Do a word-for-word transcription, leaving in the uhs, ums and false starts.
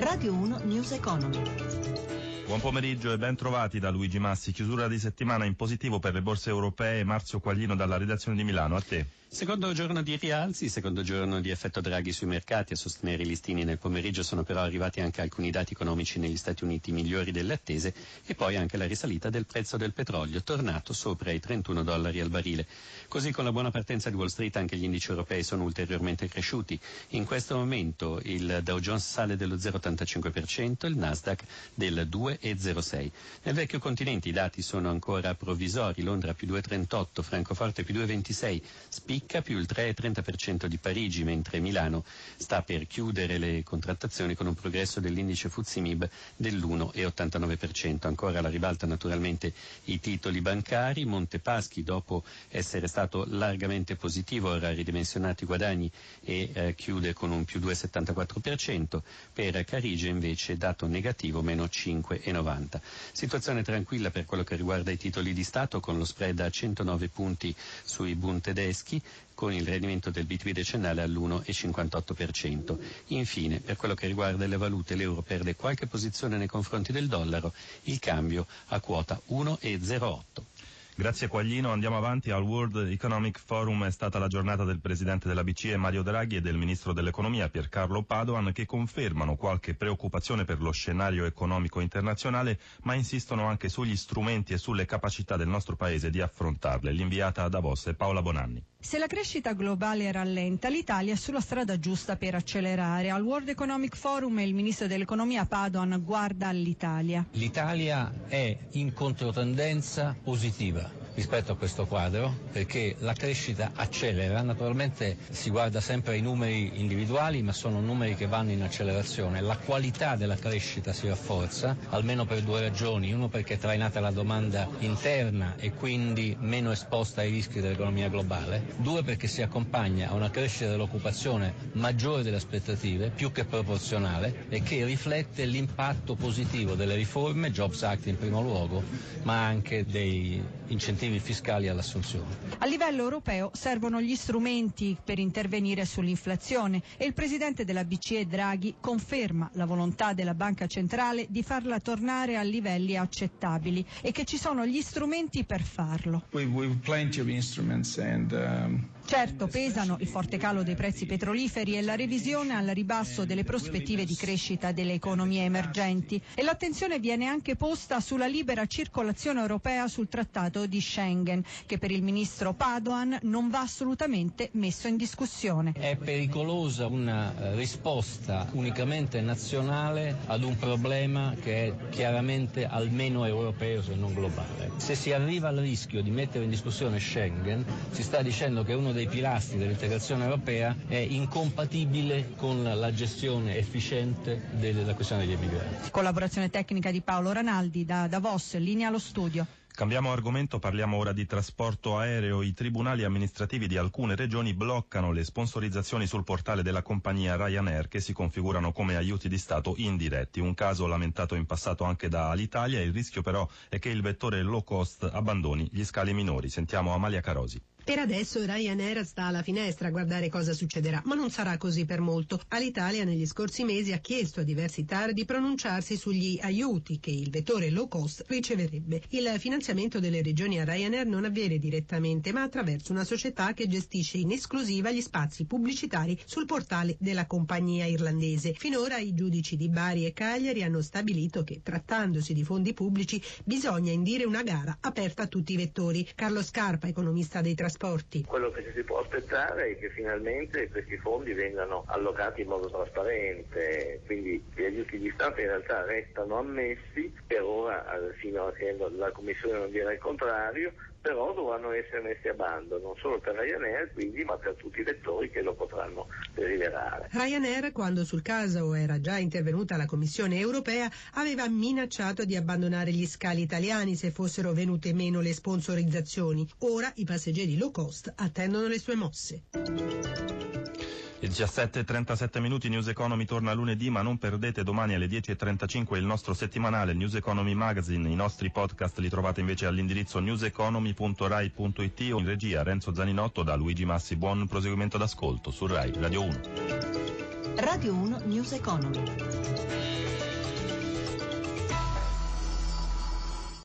Radio uno News Economy. Buon pomeriggio e ben trovati da Luigi Massi. Chiusura di settimana in positivo per le borse europee. Marzio Quaglino dalla redazione di Milano, a te. Secondo giorno di rialzi, secondo giorno di effetto Draghi sui mercati a sostenere i listini nel pomeriggio. Sono però arrivati anche alcuni dati economici negli Stati Uniti migliori delle attese e poi anche la risalita del prezzo del petrolio, tornato sopra i trentuno dollari al barile. Così, con la buona partenza di Wall Street, anche gli indici europei sono ulteriormente cresciuti. In questo momento il Dow Jones sale dello zero virgola ottantacinque per cento, il Nasdaq del due virgola zero sei. Nel vecchio continente i dati sono ancora provvisori. Londra più due virgola trentotto, Francoforte più due virgola ventisei, Spicca più il tre virgola trenta per cento di Parigi, mentre Milano sta per chiudere le contrattazioni con un progresso dell'indice F T S E M I B dell'uno virgola ottantanove per cento. Ancora alla ribalta naturalmente i titoli bancari. Monte Paschi, dopo essere stato largamente positivo, ora ha ridimensionato i guadagni e eh, chiude con un più due virgola settantaquattro per cento. Per Carige invece dato negativo, meno cinque virgola novanta per cento. Situazione tranquilla per quello che riguarda i titoli di Stato, con lo spread a centonove punti sui Bund tedeschi, con il rendimento del B T P decennale all'uno virgola cinquantotto per cento. Infine, per quello che riguarda le valute, l'euro perde qualche posizione nei confronti del dollaro, il cambio a quota uno virgola zero otto. Grazie Quaglino, andiamo avanti. Al World Economic Forum è stata la giornata del presidente della B C E Mario Draghi e del ministro dell'economia Piercarlo Padoan, che confermano qualche preoccupazione per lo scenario economico internazionale, ma insistono anche sugli strumenti e sulle capacità del nostro paese di affrontarle. L'inviata a Davos è Paola Bonanni. Se la crescita globale rallenta, l'Italia è sulla strada giusta per accelerare. Al World Economic Forum il ministro dell'economia Padoan guarda all'Italia. L'Italia è in controtendenza positiva rispetto a questo quadro, perché la crescita accelera. Naturalmente si guarda sempre ai numeri individuali, ma sono numeri che vanno in accelerazione. La qualità della crescita si rafforza, almeno per due ragioni. Uno, perché è trainata la domanda interna e quindi meno esposta ai rischi dell'economia globale. Due, perché si accompagna a una crescita dell'occupazione maggiore delle aspettative, più che proporzionale, e che riflette l'impatto positivo delle riforme, Jobs Act in primo luogo, ma anche dei incentivi fiscali all'assunzione. A livello europeo servono gli strumenti per intervenire sull'inflazione e il presidente della B C E Draghi conferma la volontà della Banca Centrale di farla tornare a livelli accettabili e che ci sono gli strumenti per farlo. We, we plenty of instruments and, um... Certo, pesano il forte calo dei prezzi petroliferi e la revisione al ribasso delle prospettive di crescita delle economie emergenti, e l'attenzione viene anche posta sulla libera circolazione europea sul trattato di Schengen, che per il ministro Padoan non va assolutamente messo in discussione. È pericolosa una risposta unicamente nazionale ad un problema che è chiaramente almeno europeo se non globale. Se si arriva al rischio di mettere in discussione Schengen, si sta dicendo che uno dei pilastri dell'integrazione europea è incompatibile con la gestione efficiente della questione degli immigrati. Collaborazione tecnica di Paolo Ranaldi da Davos, linea allo studio. Cambiamo argomento, parliamo ora di trasporto aereo. I tribunali amministrativi di alcune regioni bloccano le sponsorizzazioni sul portale della compagnia Ryanair, che si configurano come aiuti di Stato indiretti. Un caso lamentato in passato anche da Alitalia. Il rischio però è che il vettore low cost abbandoni gli scali minori. Sentiamo Amalia Carosi. Per adesso Ryanair sta alla finestra a guardare cosa succederà, ma non sarà così per molto. Alitalia negli scorsi mesi ha chiesto a diversi T A R di pronunciarsi sugli aiuti che il vettore low cost riceverebbe. Il finanziamento delle regioni a Ryanair non avviene direttamente, ma attraverso una società che gestisce in esclusiva gli spazi pubblicitari sul portale della compagnia irlandese. Finora i giudici di Bari e Cagliari hanno stabilito che, trattandosi di fondi pubblici, bisogna indire una gara aperta a tutti i vettori. Carlo Scarpa, economista dei trasporti. Quello che ci si può aspettare è che finalmente questi fondi vengano allocati in modo trasparente, quindi gli aiuti di Stato in realtà restano ammessi, per ora fino a che la Commissione non dirà il contrario, però dovranno essere messi a bando, non solo per Ryanair quindi, ma per tutti i vettori che lo potranno desiderare. Ryanair, quando sul caso era già intervenuta la Commissione europea, aveva minacciato di abbandonare gli scali italiani se fossero venute meno le sponsorizzazioni. Ora i passeggeri low cost attendono le sue mosse. Il diciassette e trentasette minuti, News Economy torna lunedì, ma non perdete domani alle dieci e trentacinque il nostro settimanale News Economy Magazine. I nostri podcast li trovate invece all'indirizzo news economy punto rai punto it o in regia Renzo Zaninotto. Da Luigi Massi, buon proseguimento d'ascolto su Rai Radio uno. Radio uno News Economy.